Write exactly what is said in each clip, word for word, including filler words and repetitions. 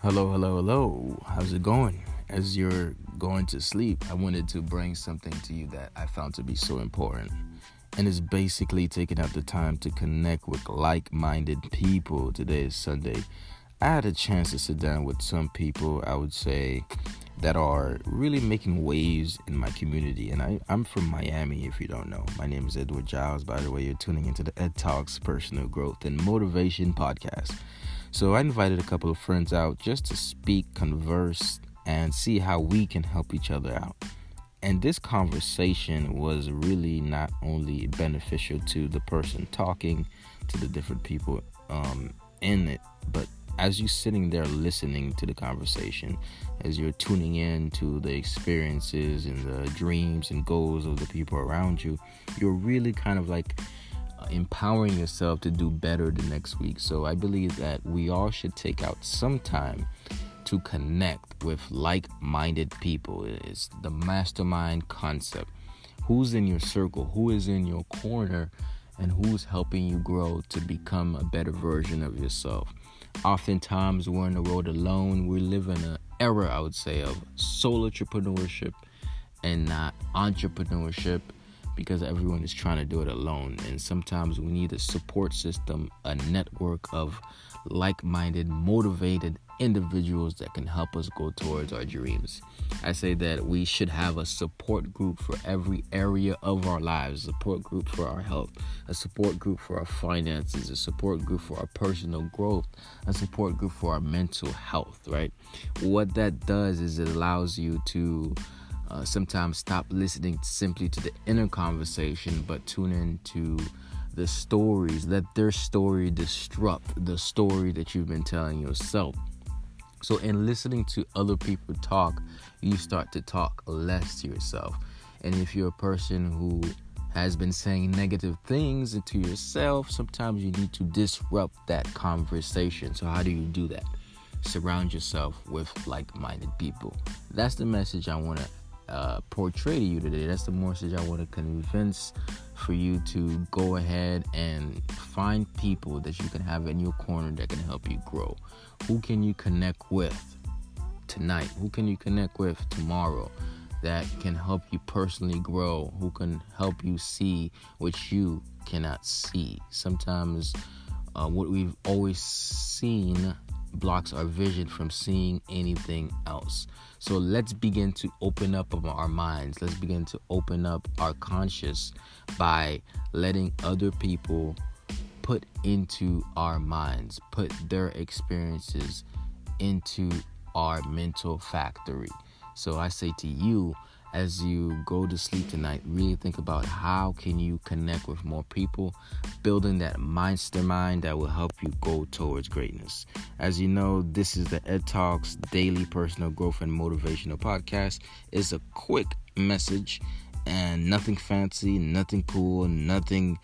Hello, hello, hello. How's it going? As you're going to sleep, I wanted to bring something to you that I found to be so important. And it's basically taking out the time to connect with like-minded people. Today is Sunday. I had a chance to sit down with some people, I would say, that are really making waves in my community. And I, I'm from Miami, if you don't know. My name is Edward Giles. By the way, you're tuning into the Ed Talks Personal Growth and Motivation Podcast. So I invited a couple of friends out just to speak, converse, and see how we can help each other out. And this conversation was really not only beneficial to the person talking, to the different people um, in it, but as you're sitting there listening to the conversation, as you're tuning in to the experiences and the dreams and goals of the people around you, you're really kind of like empowering yourself to do better the next week. So I believe that we all should take out some time to connect with like-minded people. It's the mastermind concept. Who's in your circle? Who is in your corner? And who's helping you grow to become a better version of yourself? Oftentimes, we're on the road alone. We live in an era, I would say, of solo entrepreneurship and not entrepreneurship, because everyone is trying to do it alone. And sometimes we need a support system, a network of like-minded, motivated individuals that can help us go towards our dreams. I say that we should have a support group for every area of our lives, a support group for our health, a support group for our finances, a support group for our personal growth, a support group for our mental health, right? What that does is it allows you to Uh, sometimes stop listening simply to the inner conversation, but tune in to the stories. Let their story disrupt the story that you've been telling yourself. So in listening to other people talk, you start to talk less to yourself. And if you're a person who has been saying negative things to yourself, sometimes you need to disrupt that conversation. So how do you do that? Surround yourself with like-minded people. That's the message I want to Uh, portray to you today. That's the message I want to convince for you to go ahead and find people that you can have in your corner that can help you grow. Who can you connect with tonight? Who can you connect with tomorrow that can help you personally grow? Who can help you see what you cannot see? Sometimes uh, what we've always seen blocks our vision from seeing anything else. So let's begin to open up our minds. Let's begin to open up our conscious by letting other people put into our minds, put their experiences into our mental factory. So I say to you, as you go to sleep tonight, really think about how can you connect with more people, building that mastermind that will help you go towards greatness. As you know, this is the Ed Talks Daily Personal Growth and Motivational Podcast. It's a quick message and nothing fancy, nothing cool, nothing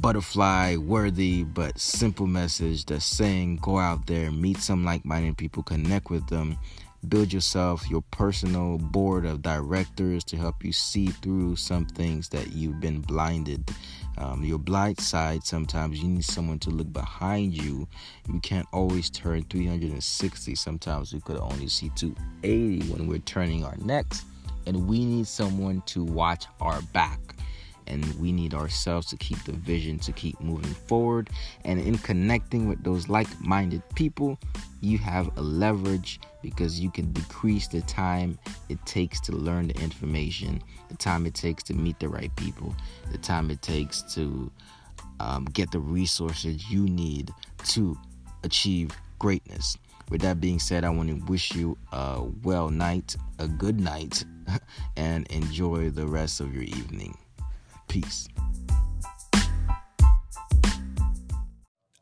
butterfly worthy, but simple message that's saying go out there, meet some like-minded people, connect with them, build yourself your personal board of directors to help you see through some things that you've been blinded. Um, your blind side, sometimes you need someone to look behind you. You can't always turn three hundred sixty. Sometimes we could only see two eighty when we're turning our necks. And we need someone to watch our back. And we need ourselves to keep the vision, to keep moving forward. And in connecting with those like-minded people, you have a leverage because you can decrease the time it takes to learn the information, the time it takes to meet the right people, the time it takes to um, get the resources you need to achieve greatness. With that being said, I want to wish you a well night, a good night, and enjoy the rest of your evening. Peace.